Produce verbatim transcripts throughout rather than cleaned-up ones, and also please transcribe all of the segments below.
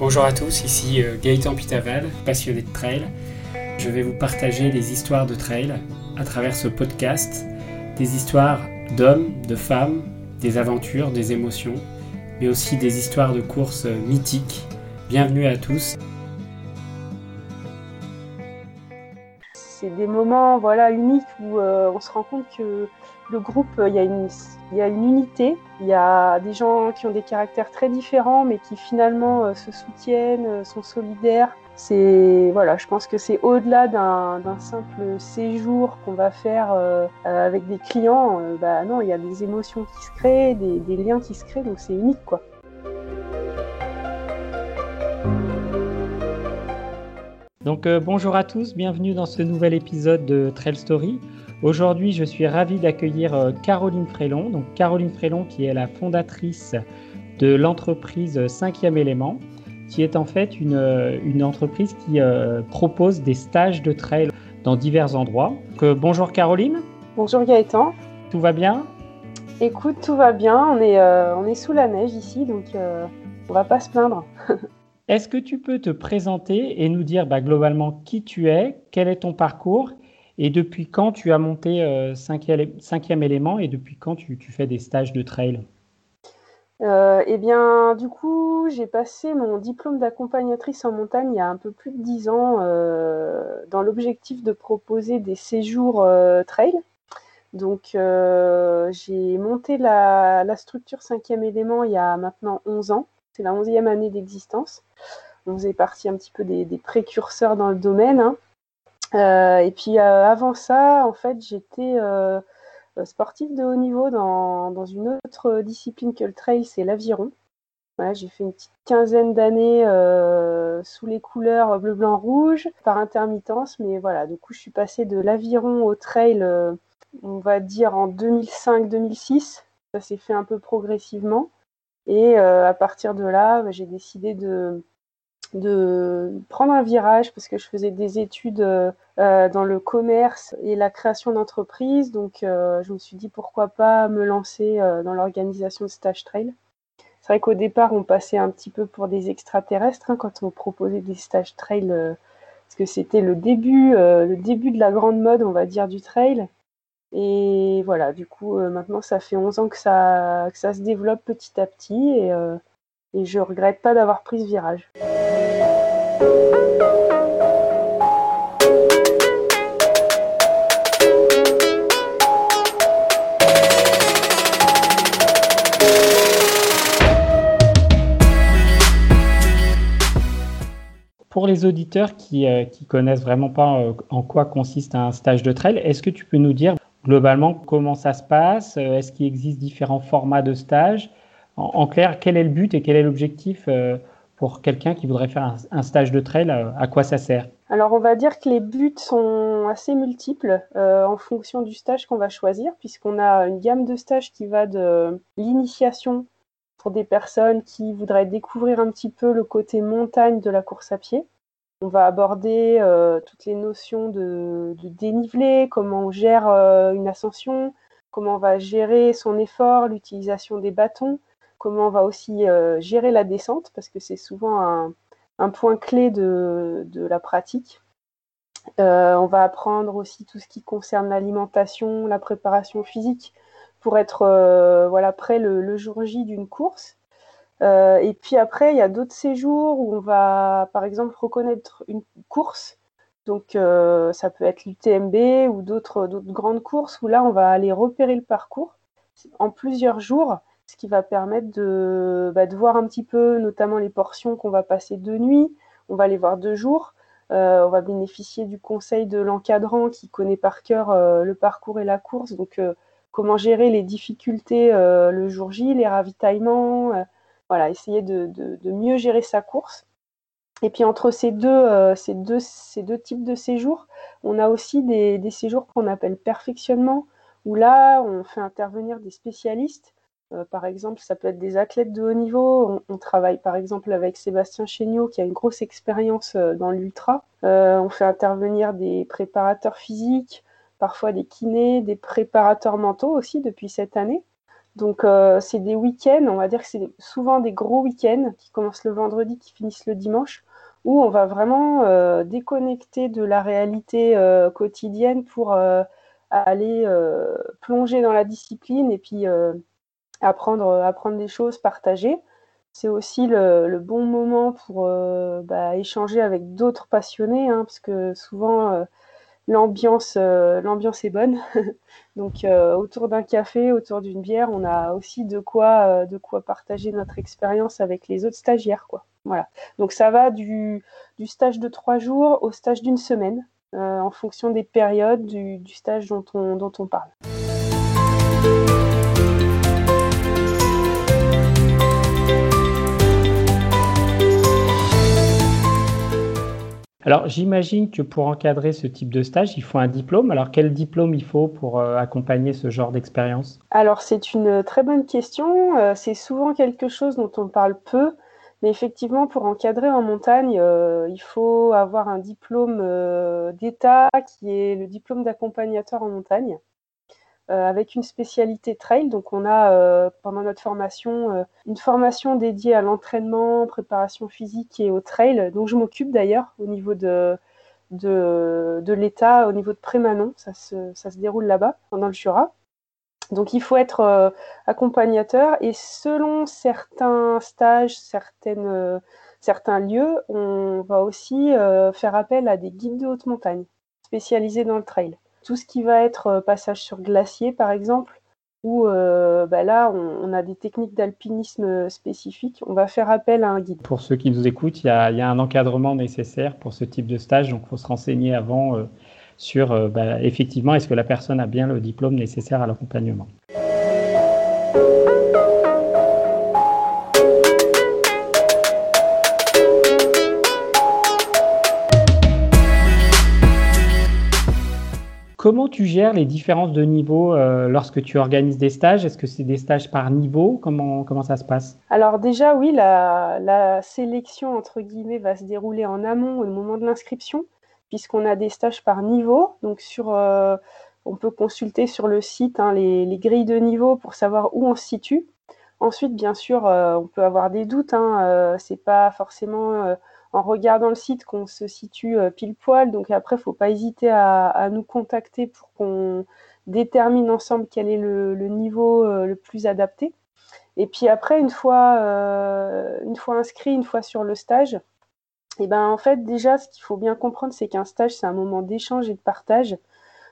Bonjour à tous, ici Gaëtan Pitaval, passionné de trail. Je vais vous partager des histoires de trail à travers ce podcast, des histoires d'hommes, de femmes, des aventures, des émotions, mais aussi des histoires de courses mythiques. Bienvenue à tous. C'est des moments voilà, uniques où euh, on se rend compte que le groupe, il euh, y, y a une unité, il y a des gens qui ont des caractères très différents, mais qui finalement euh, se soutiennent, euh, sont solidaires. C'est, voilà, je pense que c'est au-delà d'un, d'un simple séjour qu'on va faire euh, avec des clients. Euh, bah non, il y a des émotions qui se créent, des, des liens qui se créent, donc c'est unique, quoi. Donc euh, bonjour à tous, bienvenue dans ce nouvel épisode de Trail Story. Aujourd'hui, je suis ravi d'accueillir euh, Caroline Frélon. Donc Caroline Frélon qui est la fondatrice de l'entreprise cinquième élément, qui est en fait une, euh, une entreprise qui euh, propose des stages de trail dans divers endroits. Donc, euh, bonjour Caroline. Bonjour Gaëtan. Tout va bien ? Écoute, tout va bien, on est, euh, on est sous la neige ici, donc euh, on va pas se plaindre. Est-ce que tu peux te présenter et nous dire bah, globalement qui tu es, quel est ton parcours et depuis quand tu as monté euh, cinquième élément et depuis quand tu, tu fais des stages de trail ? euh, Eh bien, du coup, j'ai passé mon diplôme d'accompagnatrice en montagne il y a un peu plus de dix ans euh, dans l'objectif de proposer des séjours euh, trail. Donc, euh, j'ai monté la, la structure cinquième élément il y a maintenant onze ans. C'est la onzième année d'existence. On faisait partie un petit peu des, des précurseurs dans le domaine. Hein. Euh, et puis euh, avant ça, en fait, j'étais euh, sportive de haut niveau dans, dans une autre discipline que le trail, c'est l'aviron. Voilà, j'ai fait une petite quinzaine d'années euh, sous les couleurs bleu, blanc, rouge, par intermittence. Mais voilà, du coup, je suis passée de l'aviron au trail, euh, on va dire en deux mille cinq deux mille six. Ça s'est fait un peu progressivement. Et euh, à partir de là, bah, j'ai décidé de, de prendre un virage parce que je faisais des études euh, dans le commerce et la création d'entreprises. Donc, euh, je me suis dit pourquoi pas me lancer euh, dans l'organisation de stages trail. C'est vrai qu'au départ, on passait un petit peu pour des extraterrestres hein, quand on proposait des stages trail euh, parce que c'était le début, euh, le début de la grande mode, on va dire, du trail. Et voilà, du coup, euh, maintenant, ça fait onze ans que ça, que ça se développe petit à petit et, euh, et je ne regrette pas d'avoir pris ce virage. Pour les auditeurs qui ne euh, connaissent vraiment pas euh, en quoi consiste un stage de trail, est-ce que tu peux nous dire globalement, comment ça se passe ? Est-ce qu'il existe différents formats de stage ? en, en clair, quel est le but et quel est l'objectif pour quelqu'un qui voudrait faire un, un stage de trail ? À quoi ça sert ? Alors, on va dire que les buts sont assez multiples euh, en fonction du stage qu'on va choisir, puisqu'on a une gamme de stages qui va de l'initiation pour des personnes qui voudraient découvrir un petit peu le côté montagne de la course à pied. On va aborder euh, toutes les notions de, de dénivelé, comment on gère euh, une ascension, comment on va gérer son effort, l'utilisation des bâtons, comment on va aussi euh, gérer la descente, parce que c'est souvent un, un point clé de, de la pratique. Euh, on va apprendre aussi tout ce qui concerne l'alimentation, la préparation physique, pour être euh, voilà, prêt le, le jour J d'une course. Euh, et puis après, il y a d'autres séjours où on va, par exemple, reconnaître une course. Donc, euh, ça peut être l'U T M B ou d'autres, d'autres grandes courses où là, on va aller repérer le parcours en plusieurs jours, ce qui va permettre de, bah, de voir un petit peu, notamment les portions qu'on va passer de nuit. On va les voir deux jours. Euh, on va bénéficier du conseil de l'encadrant qui connaît par cœur euh, le parcours et la course. Donc, euh, comment gérer les difficultés euh, le jour J, les ravitaillements euh, Voilà, essayer de, de, de mieux gérer sa course. Et puis entre ces deux, euh, ces deux, ces deux types de séjours, on a aussi des, des séjours qu'on appelle perfectionnement, où là, on fait intervenir des spécialistes. Euh, par exemple, ça peut être des athlètes de haut niveau. On, on travaille par exemple avec Sébastien Chéniaud, qui a une grosse expérience euh, dans l'ultra. Euh, on fait intervenir des préparateurs physiques, parfois des kinés, des préparateurs mentaux aussi depuis cette année. Donc, euh, c'est des week-ends, on va dire que c'est souvent des gros week-ends qui commencent le vendredi, qui finissent le dimanche, où on va vraiment euh, déconnecter de la réalité euh, quotidienne pour euh, aller euh, plonger dans la discipline et puis euh, apprendre, apprendre des choses, partager. C'est aussi le, le bon moment pour euh, bah, échanger avec d'autres passionnés, hein, parce que souvent, euh, l'ambiance, euh, l'ambiance est bonne. Donc, euh, autour d'un café, autour d'une bière, on a aussi de quoi, euh, de quoi partager notre expérience avec les autres stagiaires, quoi. Voilà. Donc, ça va du, du stage de trois jours au stage d'une semaine, euh, en fonction des périodes du, du stage dont on, dont on parle. Alors, j'imagine que pour encadrer ce type de stage, il faut un diplôme. Alors, quel diplôme il faut pour accompagner ce genre d'expérience ? Alors, c'est une très bonne question. Euh, c'est souvent quelque chose dont on parle peu. Mais effectivement, pour encadrer en montagne, euh, il faut avoir un diplôme euh, d'État qui est le diplôme d'accompagnateur en montagne euh, avec une spécialité trail. Donc, on a euh, pendant notre formation euh, une formation dédiée à l'entraînement, préparation physique et au trail, dont je m'occupe d'ailleurs au niveau de, de, de l'État, au niveau de Prémanon. Ça se, ça se déroule là-bas, dans le Jura. Donc, il faut être euh, accompagnateur et selon certains stages, certaines, euh, certains lieux, on va aussi euh, faire appel à des guides de haute montagne spécialisés dans le trail. Tout ce qui va être euh, passage sur glacier, par exemple, où euh, bah là, on, on a des techniques d'alpinisme spécifiques, on va faire appel à un guide. Pour ceux qui nous écoutent, il y a, y a un encadrement nécessaire pour ce type de stage, donc il faut se renseigner avant euh... sur, euh, bah, effectivement, est-ce que la personne a bien le diplôme nécessaire à l'accompagnement. Comment tu gères les différences de niveau euh, lorsque tu organises des stages ? Est-ce que c'est des stages par niveau ? Comment, comment ça se passe ? Alors déjà, oui, la, la sélection, entre guillemets, va se dérouler en amont au moment de l'inscription, puisqu'on a des stages par niveau. Donc, sur, euh, on peut consulter sur le site hein, les, les grilles de niveau pour savoir où on se situe. Ensuite, bien sûr, euh, on peut avoir des doutes. Hein, euh, c'est pas forcément euh, en regardant le site qu'on se situe euh, pile poil. Donc, après, il ne faut pas hésiter à, à nous contacter pour qu'on détermine ensemble quel est le, le niveau euh, le plus adapté. Et puis après, une fois, euh, une fois inscrit, une fois sur le stage, et eh ben en fait, déjà, ce qu'il faut bien comprendre, c'est qu'un stage, c'est un moment d'échange et de partage.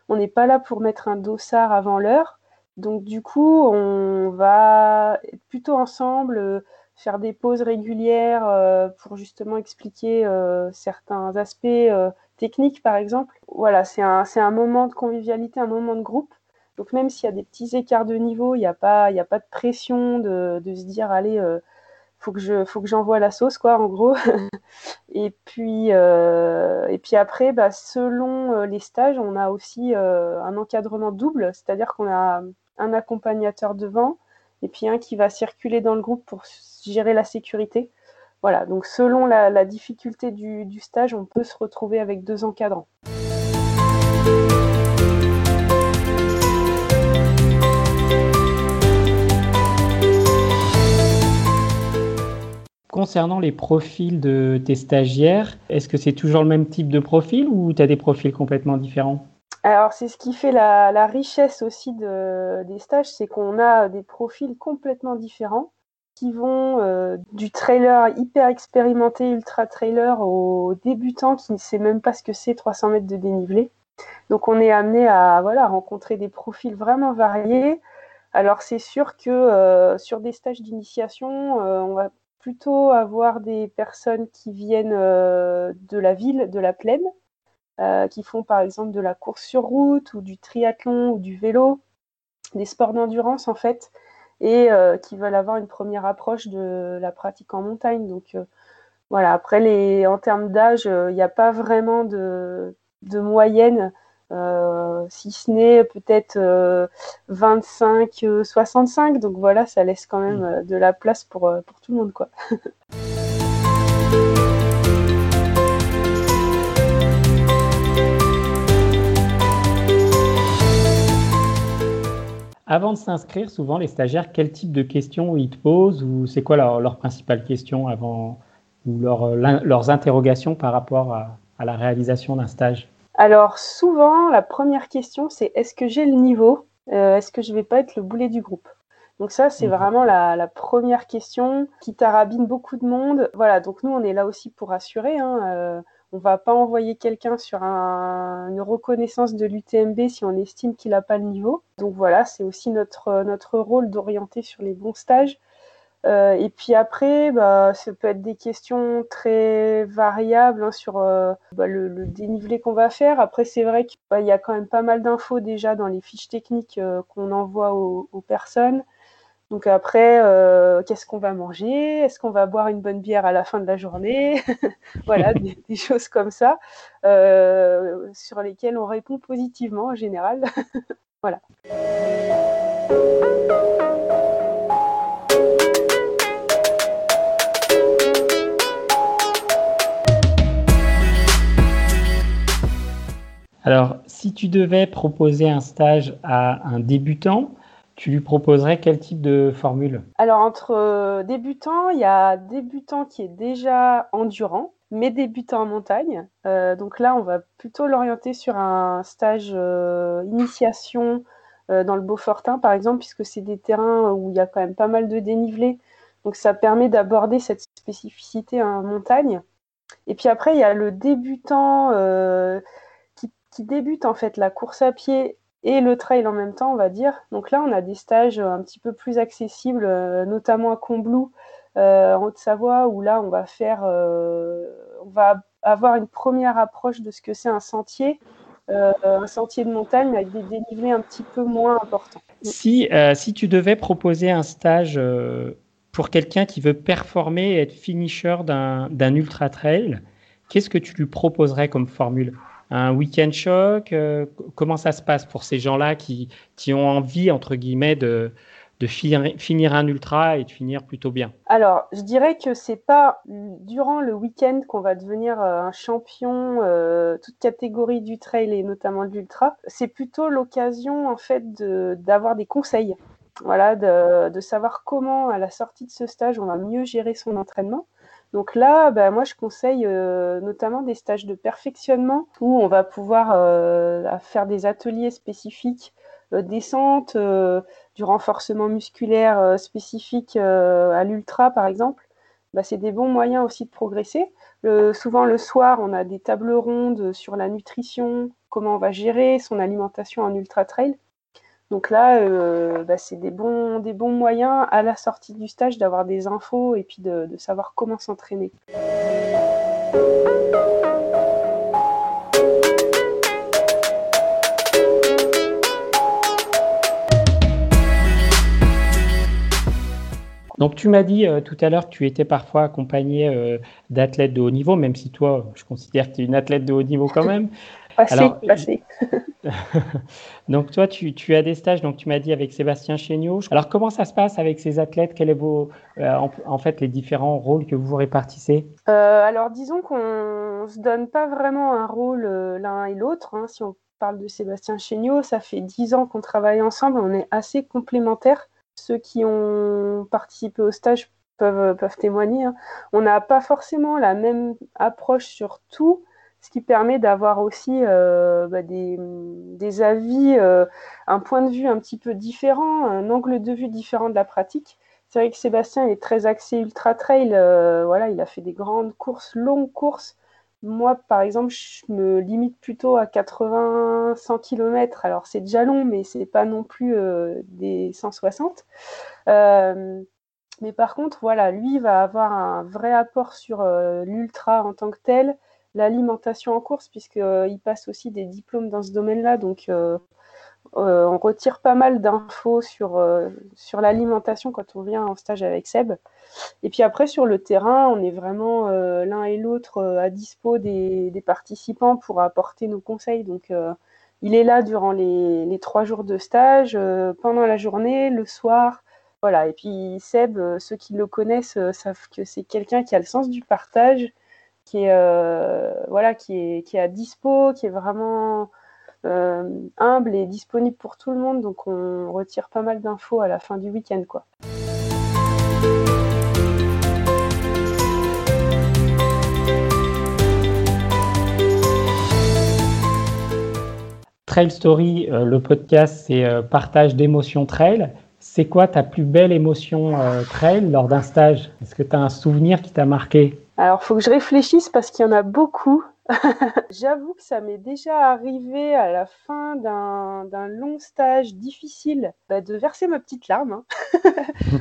On n'est pas là pour mettre un dossard avant l'heure. Donc, du coup, on va être plutôt ensemble, euh, faire des pauses régulières euh, pour justement expliquer euh, certains aspects euh, techniques, par exemple. Voilà, c'est un, c'est un moment de convivialité, un moment de groupe. Donc, même s'il y a des petits écarts de niveau, il n'y a pas, il n'y a pas de pression de, de se dire « allez, euh, faut que je, faut que j'envoie la sauce, quoi, en gros. » Et puis, euh, et puis après, bah, selon les stages, on a aussi euh, un encadrement double, c'est-à-dire qu'on a un accompagnateur devant et puis un qui va circuler dans le groupe pour gérer la sécurité. Voilà, donc selon la, la difficulté du, du stage, on peut se retrouver avec deux encadrants. Concernant les profils de tes stagiaires, est-ce que c'est toujours le même type de profil ou tu as des profils complètement différents ? Alors, c'est ce qui fait la, la richesse aussi de, des stages, c'est qu'on a des profils complètement différents qui vont euh, du trailer hyper expérimenté, ultra trailer, au débutant qui ne sait même pas ce que c'est trois cents mètres de dénivelé. Donc, on est amené à voilà, rencontrer des profils vraiment variés. Alors, c'est sûr que euh, sur des stages d'initiation, euh, on va plutôt avoir des personnes qui viennent euh, de la ville, de la plaine, euh, qui font par exemple de la course sur route ou du triathlon ou du vélo, des sports d'endurance en fait, et euh, qui veulent avoir une première approche de la pratique en montagne. Donc euh, voilà, après, les, en termes d'âge, il euh, n'y a pas vraiment de, de moyenne, euh, si ce n'est peut-être euh, vingt-cinq à soixante-cinq, euh, donc voilà, ça laisse quand même euh, de la place pour, euh, pour tout le monde, quoi. Avant de s'inscrire, souvent, les stagiaires, quel type de questions ils te posent ou c'est quoi leur, leur principale question avant, ou leur, leurs interrogations par rapport à, à la réalisation d'un stage? Alors souvent, la première question, c'est est-ce que j'ai le niveau ? euh, Est-ce que je ne vais pas être le boulet du groupe ? Donc ça, c'est vraiment la, la première question qui tarabine beaucoup de monde. Voilà, donc nous, on est là aussi pour rassurer. Hein, euh, on ne va pas envoyer quelqu'un sur un, une reconnaissance de l'U T M B si on estime qu'il n'a pas le niveau. Donc voilà, c'est aussi notre, notre rôle d'orienter sur les bons stages. Euh, et puis après, bah, ça peut être des questions très variables hein, sur euh, bah, le, le dénivelé qu'on va faire. Après, c'est vrai qu'il bah, y a quand même pas mal d'infos déjà dans les fiches techniques euh, qu'on envoie aux, aux personnes. Donc après, euh, qu'est-ce qu'on va manger ? Est-ce qu'on va boire une bonne bière à la fin de la journée ? Voilà, des, des choses comme ça, euh, sur lesquelles on répond positivement en général. Voilà. Alors, si tu devais proposer un stage à un débutant, tu lui proposerais quel type de formule ? Alors, entre débutants, il y a débutant qui est déjà endurant, mais débutant en montagne. Euh, donc là, on va plutôt l'orienter sur un stage euh, initiation euh, dans le Beaufortin, par exemple, puisque c'est des terrains où il y a quand même pas mal de dénivelé. Donc, ça permet d'aborder cette spécificité en montagne. Et puis après, il y a le débutant euh, qui, qui débute en fait la course à pied et le trail en même temps, on va dire. Donc là, on a des stages un petit peu plus accessibles, notamment à Combloux, euh, en Haute-Savoie, où là, on va faire, euh, on va avoir une première approche de ce que c'est un sentier, euh, un sentier de montagne, avec des dénivelés un petit peu moins importants. Si, euh, si tu devais proposer un stage euh, pour quelqu'un qui veut performer et être finisher d'un, d'un ultra-trail, qu'est-ce que tu lui proposerais comme formule ? Un week-end choc, euh, comment ça se passe pour ces gens-là qui, qui ont envie, entre guillemets, de, de finir, finir un ultra et de finir plutôt bien ? Alors, je dirais que ce n'est pas durant le week-end qu'on va devenir un champion, euh, toute catégorie du trail et notamment de l'ultra. C'est plutôt l'occasion, en fait, de, d'avoir des conseils. Voilà, de, de savoir comment, à la sortie de ce stage, on va mieux gérer son entraînement. Donc là, bah, moi, je conseille euh, notamment des stages de perfectionnement où on va pouvoir euh, faire des ateliers spécifiques, euh, descente, euh, du renforcement musculaire euh, spécifique euh, à l'ultra, par exemple. Bah, c'est des bons moyens aussi de progresser. Le, souvent, le soir, on a des tables rondes sur la nutrition, comment on va gérer son alimentation en ultra-trail. Donc là, euh, bah, c'est des bons, des bons moyens à la sortie du stage d'avoir des infos et puis de, de savoir comment s'entraîner. Donc tu m'as dit euh, tout à l'heure que tu étais parfois accompagnée euh, d'athlètes de haut niveau, même si toi, je considère que tu es une athlète de haut niveau quand même. Passé, Alors, passé. Donc toi, tu, tu as des stages, donc tu m'as dit avec Sébastien Chéniaud. Alors comment ça se passe avec ces athlètes ? Quels sont euh, en, en fait les différents rôles que vous répartissez ? euh, Alors disons qu'on ne se donne pas vraiment un rôle euh, l'un et l'autre. Hein. Si on parle de Sébastien Chéniaud, ça fait dix ans qu'on travaille ensemble, on est assez complémentaires. Ceux qui ont participé au stage peuvent, peuvent témoigner. Hein. On n'a pas forcément la même approche sur tout. Ce qui permet d'avoir aussi euh, bah, des, des avis, euh, un point de vue un petit peu différent, un angle de vue différent de la pratique. C'est vrai que Sébastien est très axé ultra-trail, euh, voilà, il a fait des grandes courses, longues courses. Moi, par exemple, je me limite plutôt à quatre-vingts à cent kilomètres. Alors, c'est déjà long, mais ce n'est pas non plus euh, des cent soixante. Euh, mais par contre, voilà, lui, il va avoir un vrai apport sur euh, l'ultra en tant que tel, l'alimentation en course, puisqu'il passe aussi des diplômes dans ce domaine-là. Donc, euh, euh, on retire pas mal d'infos sur, euh, sur l'alimentation quand on vient en stage avec Seb. Et puis après, sur le terrain, on est vraiment euh, l'un et l'autre euh, à dispo des, des participants pour apporter nos conseils. Donc, euh, il est là durant les, les trois jours de stage, euh, pendant la journée, le soir. Voilà. Et puis Seb, euh, ceux qui le connaissent euh, savent que c'est quelqu'un qui a le sens du partage, qui est euh, voilà, qui est qui est à dispo, qui est vraiment euh, humble et disponible pour tout le monde. Donc, on retire pas mal d'infos à la fin du week-end, quoi. Trail Story, euh, le podcast, c'est euh, partage d'émotions trail. C'est quoi ta plus belle émotion euh, trail lors d'un stage ? Est-ce que tu as un souvenir qui t'a marqué ? Alors, il faut que je réfléchisse parce qu'il y en a beaucoup. J'avoue que ça m'est déjà arrivé à la fin d'un, d'un long stage difficile bah, de verser ma petite larme. Hein.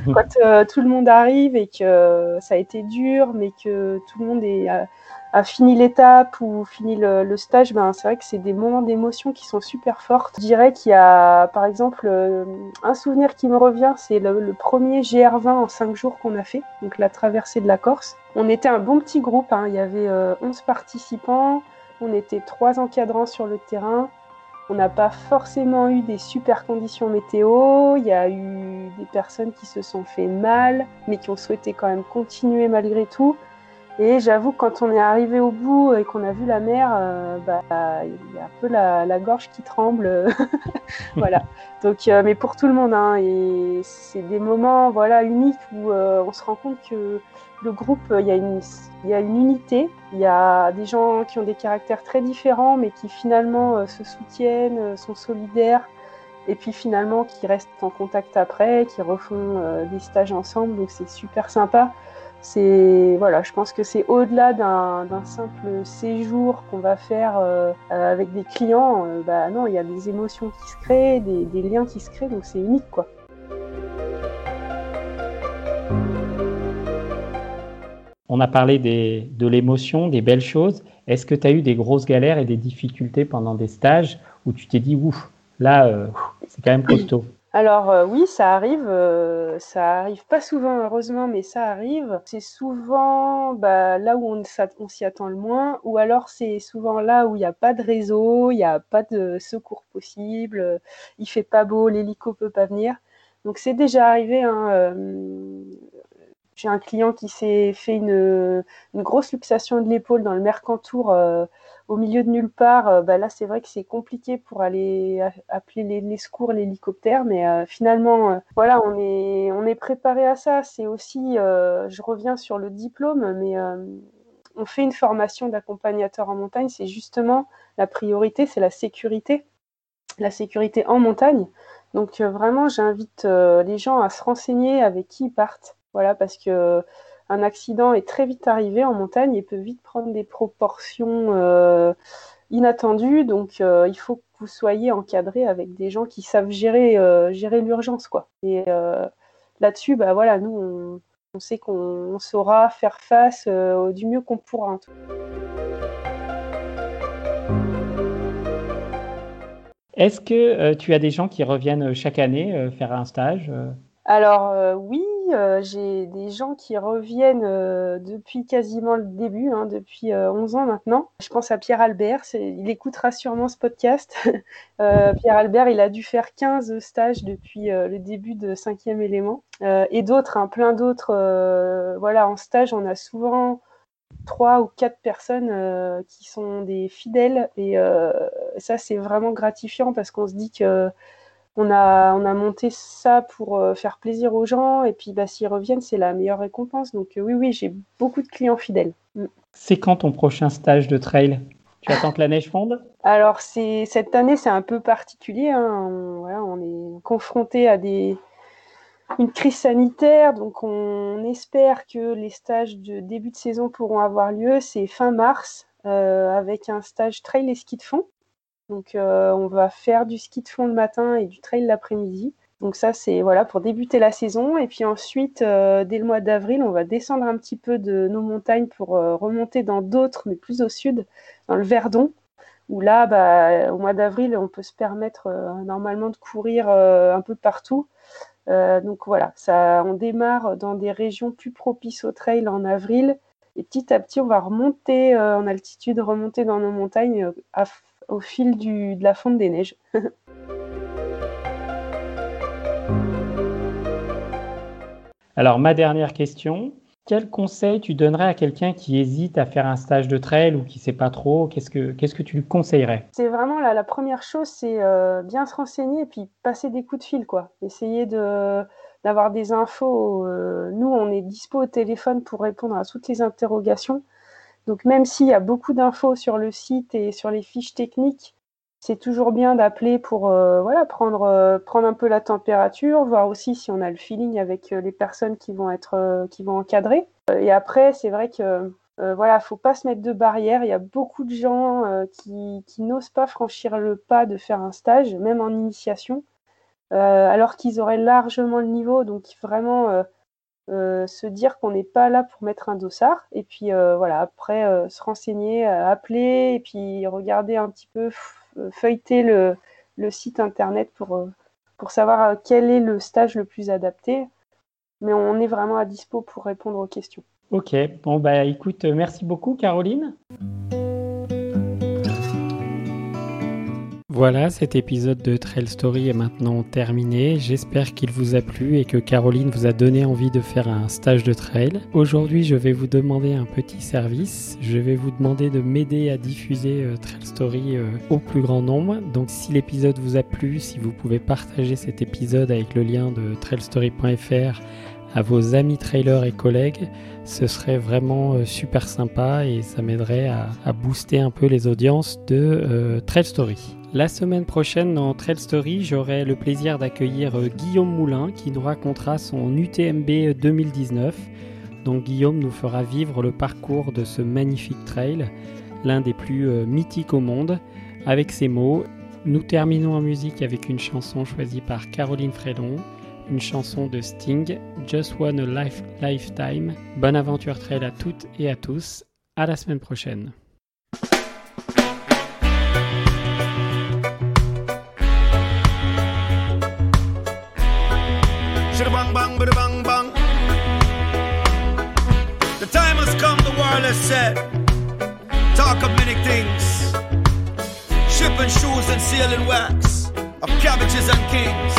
Quand euh, tout le monde arrive et que euh, ça a été dur, mais que tout le monde est, a, a fini l'étape ou fini le, le stage, bah, c'est vrai que c'est des moments d'émotion qui sont super forts. Je dirais qu'il y a, par exemple, euh, un souvenir qui me revient, c'est le, le premier G R vingt en cinq jours qu'on a fait, donc la traversée de la Corse. On était un bon petit groupe, hein. Il y avait euh, onze participants, on était trois encadrants sur le terrain, on n'a pas forcément eu des super conditions météo, il y a eu des personnes qui se sont fait mal, mais qui ont souhaité quand même continuer malgré tout. Et j'avoue que quand on est arrivé au bout et qu'on a vu la mer, euh, bah, il y a un peu la, la gorge qui tremble. Voilà. Donc, euh, mais pour tout le monde, hein, et c'est des moments voilà, uniques où euh, on se rend compte que le groupe, il y a une, il y a une unité. Il y a des gens qui ont des caractères très différents, mais qui finalement euh, se soutiennent, sont solidaires. Et puis finalement, qui restent en contact après, qui refont euh, des stages ensemble. Donc, c'est super sympa. C'est, voilà, je pense que c'est au-delà d'un, d'un simple séjour qu'on va faire euh, avec des clients. Euh, bah non, il y a des émotions qui se créent, des, des liens qui se créent, donc c'est unique, quoi. On a parlé des, de l'émotion, des belles choses. Est-ce que tu as eu des grosses galères et des difficultés pendant des stages où tu t'es dit « ouf, là, euh, c'est quand même costaud ». Alors euh, oui, ça arrive, euh, ça arrive pas souvent heureusement, mais ça arrive. C'est souvent bah, là où on, on s'y attend le moins, ou alors c'est souvent là où il n'y a pas de réseau, il n'y a pas de secours possible, euh, il fait pas beau, l'hélico peut pas venir. Donc c'est déjà arrivé, hein, euh, j'ai un client qui s'est fait une, une grosse luxation de l'épaule dans le Mercantour, euh, au milieu de nulle part. Bah là, c'est vrai que c'est compliqué pour aller appeler les, les secours, l'hélicoptère, mais euh, finalement, euh, voilà, on est, on est préparé à ça. C'est aussi, euh, je reviens sur le diplôme, mais euh, on fait une formation d'accompagnateur en montagne. C'est justement la priorité, c'est la sécurité, la sécurité en montagne. Donc euh, vraiment, j'invite euh, les gens à se renseigner avec qui ils partent, voilà, parce que un accident est très vite arrivé en montagne et peut vite prendre des proportions euh, inattendues. Donc, euh, il faut que vous soyez encadré avec des gens qui savent gérer, euh, gérer l'urgence, quoi. Et euh, là-dessus, bah, voilà, nous, on, on sait qu'on on saura faire face euh, du mieux qu'on pourra. Hein. Est-ce que euh, tu as des gens qui reviennent chaque année euh, faire un stage euh... Alors euh, oui, euh, j'ai des gens qui reviennent euh, depuis quasiment le début, hein, depuis euh, onze ans maintenant. Je pense à Pierre-Albert, c'est, il écoutera sûrement ce podcast. euh, Pierre-Albert, il a dû faire quinze stages depuis euh, le début de cinquième élément. Euh, et d'autres, hein, plein d'autres. Euh, voilà, en stage, on a souvent trois ou quatre personnes euh, qui sont des fidèles. Et euh, ça, c'est vraiment gratifiant parce qu'on se dit que... On a, on a monté ça pour faire plaisir aux gens et puis bah, s'ils reviennent, c'est la meilleure récompense. Donc euh, oui, oui, j'ai beaucoup de clients fidèles. C'est quand ton prochain stage de trail ? Tu attends que la neige fonde ? Alors c'est, cette année, c'est un peu particulier. Hein. On, voilà, on est confronté à des, une crise sanitaire. Donc on espère que les stages de début de saison pourront avoir lieu. C'est fin mars euh, avec un stage trail et ski de fond. Donc, euh, on va faire du ski de fond le matin et du trail l'après-midi. Donc ça, c'est voilà pour débuter la saison. Et puis ensuite, euh, dès le mois d'avril, on va descendre un petit peu de nos montagnes pour euh, remonter dans d'autres, mais plus au sud, dans le Verdon, où là, bah, au mois d'avril, on peut se permettre euh, normalement de courir euh, un peu partout. Euh, donc voilà, ça, on démarre dans des régions plus propices au trail en avril. Et petit à petit, on va remonter euh, en altitude, remonter dans nos montagnes euh, à au fil du, de la fonte des neiges. Alors, ma dernière question, Quel conseil tu donnerais à quelqu'un qui hésite à faire un stage de trail ou qui ne sait pas trop ? Qu'est-ce que, qu'est-ce que tu lui conseillerais ? C'est vraiment la, la première chose, c'est euh, bien se renseigner et puis passer des coups de fil, quoi. Essayer de, d'avoir des infos. Euh, nous, on est dispo au téléphone pour répondre à toutes les interrogations. Donc, même s'il y a beaucoup d'infos sur le site et sur les fiches techniques, c'est toujours bien d'appeler pour euh, voilà, prendre, euh, prendre un peu la température, voir aussi si on a le feeling avec euh, les personnes qui vont être euh, qui vont encadrer. Et après, c'est vrai que euh, voilà, faut pas se mettre de barrière. Il y a beaucoup de gens euh, qui, qui n'osent pas franchir le pas de faire un stage, même en initiation, euh, alors qu'ils auraient largement le niveau. Donc vraiment euh, euh, se dire qu'on n'est pas là pour mettre un dossard. Et puis euh, voilà, après euh, se renseigner, euh, appeler et puis regarder un petit peu. Feuilleter le, le site internet pour, pour savoir quel est le stage le plus adapté. Mais on est vraiment à dispo pour répondre aux questions. Ok, bon bah écoute, merci beaucoup Caroline. Voilà, cet épisode de Trail Story est maintenant terminé. J'espère qu'il vous a plu et que Caroline vous a donné envie de faire un stage de trail. Aujourd'hui, je vais vous demander un petit service. Je vais vous demander de m'aider à diffuser euh, Trail Story euh, au plus grand nombre. Donc si l'épisode vous a plu, si vous pouvez partager cet épisode avec le lien de trail story point f r à vos amis trailers et collègues, ce serait vraiment super sympa et ça m'aiderait à, à booster un peu les audiences de euh, Trail Story. La semaine prochaine dans Trail Story, j'aurai le plaisir d'accueillir Guillaume Moulin qui nous racontera son U T M B deux mille dix-neuf. Donc Guillaume nous fera vivre le parcours de ce magnifique trail, l'un des plus mythiques au monde, avec ses mots. Nous terminons en musique avec une chanson choisie par Caroline Frélon, une chanson de Sting, Just One a Life, Lifetime. Bonne aventure trail à toutes et à tous, à la semaine prochaine. Bang, bang, bang. The time has come, the world has said. Talk of many things, shipping shoes and sealing wax, of cabbages and kings.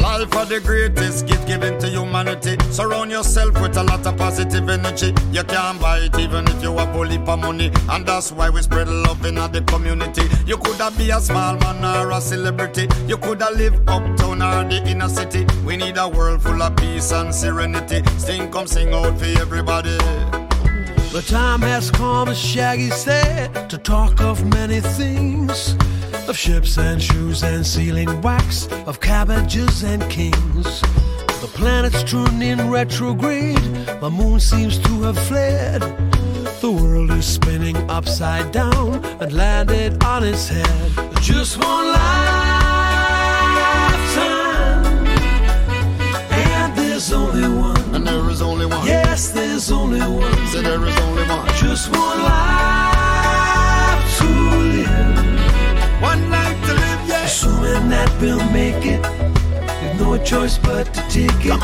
Life are the greatest gift given to humanity. Surround yourself with a lot of positive energy. You can't buy it even if you have a heap of money. And that's why we spread love in the community. You could have be a small man or a celebrity. You could have lived uptown or the inner city. We need a world full of peace and serenity. Sting, come sing out for everybody. The time has come, as Shaggy said, to talk of many things. Of ships and shoes and sealing wax, of cabbages and kings. The planets turn in retrograde, the moon seems to have fled. The world is spinning upside down and landed on its head. Just one lifetime, and there's only one. And there is only one. Yes, there's only one. So there is only one. Just one life to live. One life to live, yes. Assuming that we'll make it, with no choice but to take it.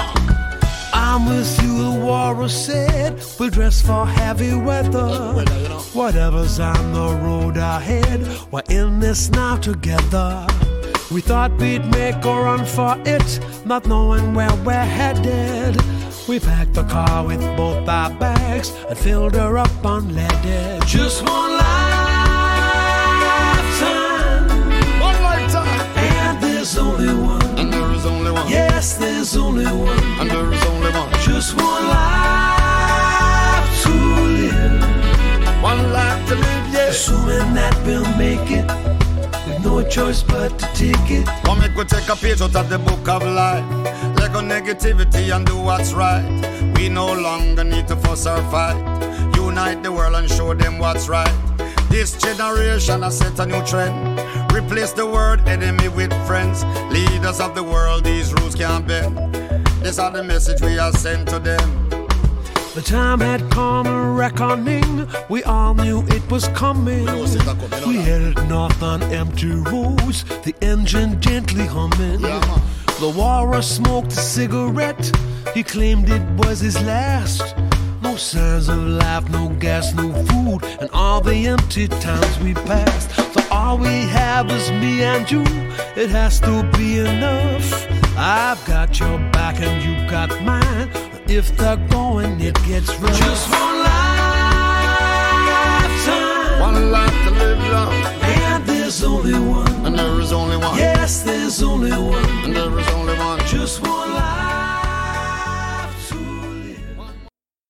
I'm with you, the warrior said. We'll dress for heavy weather. Whatever's on the road ahead, we're in this now together. We thought we'd make a run for it, not knowing where we're headed. We packed the car with both our bags and filled her up unleaded. Just one lifetime, one lifetime, and there's only one. And there is only one. Yes, there's only one. And there is only one. Just one life to live. One life to live, yes. Assuming that we'll make it. No choice but to take it. One make we take a page out of the book of life. Let go negativity and do what's right. We no longer need to fuss or fight. Unite the world and show them what's right. This generation has set a new trend. Replace the word enemy with friends. Leaders of the world, these rules can't bend. This is the message we are sent to them. The time had come, a reckoning. We all knew it was coming. We headed north on empty roads, the engine gently humming. The warrior smoked a cigarette, he claimed it was his last. No signs of life, no gas, no food, and all the empty times we passed. So all we have is me and you, it has to be enough. I've got your back and you got mine. if the going it gets rough. Just one lifetime, one life to live long. And there's only one, and there is only one. Yes, there's only one, and there is only one. Just one life.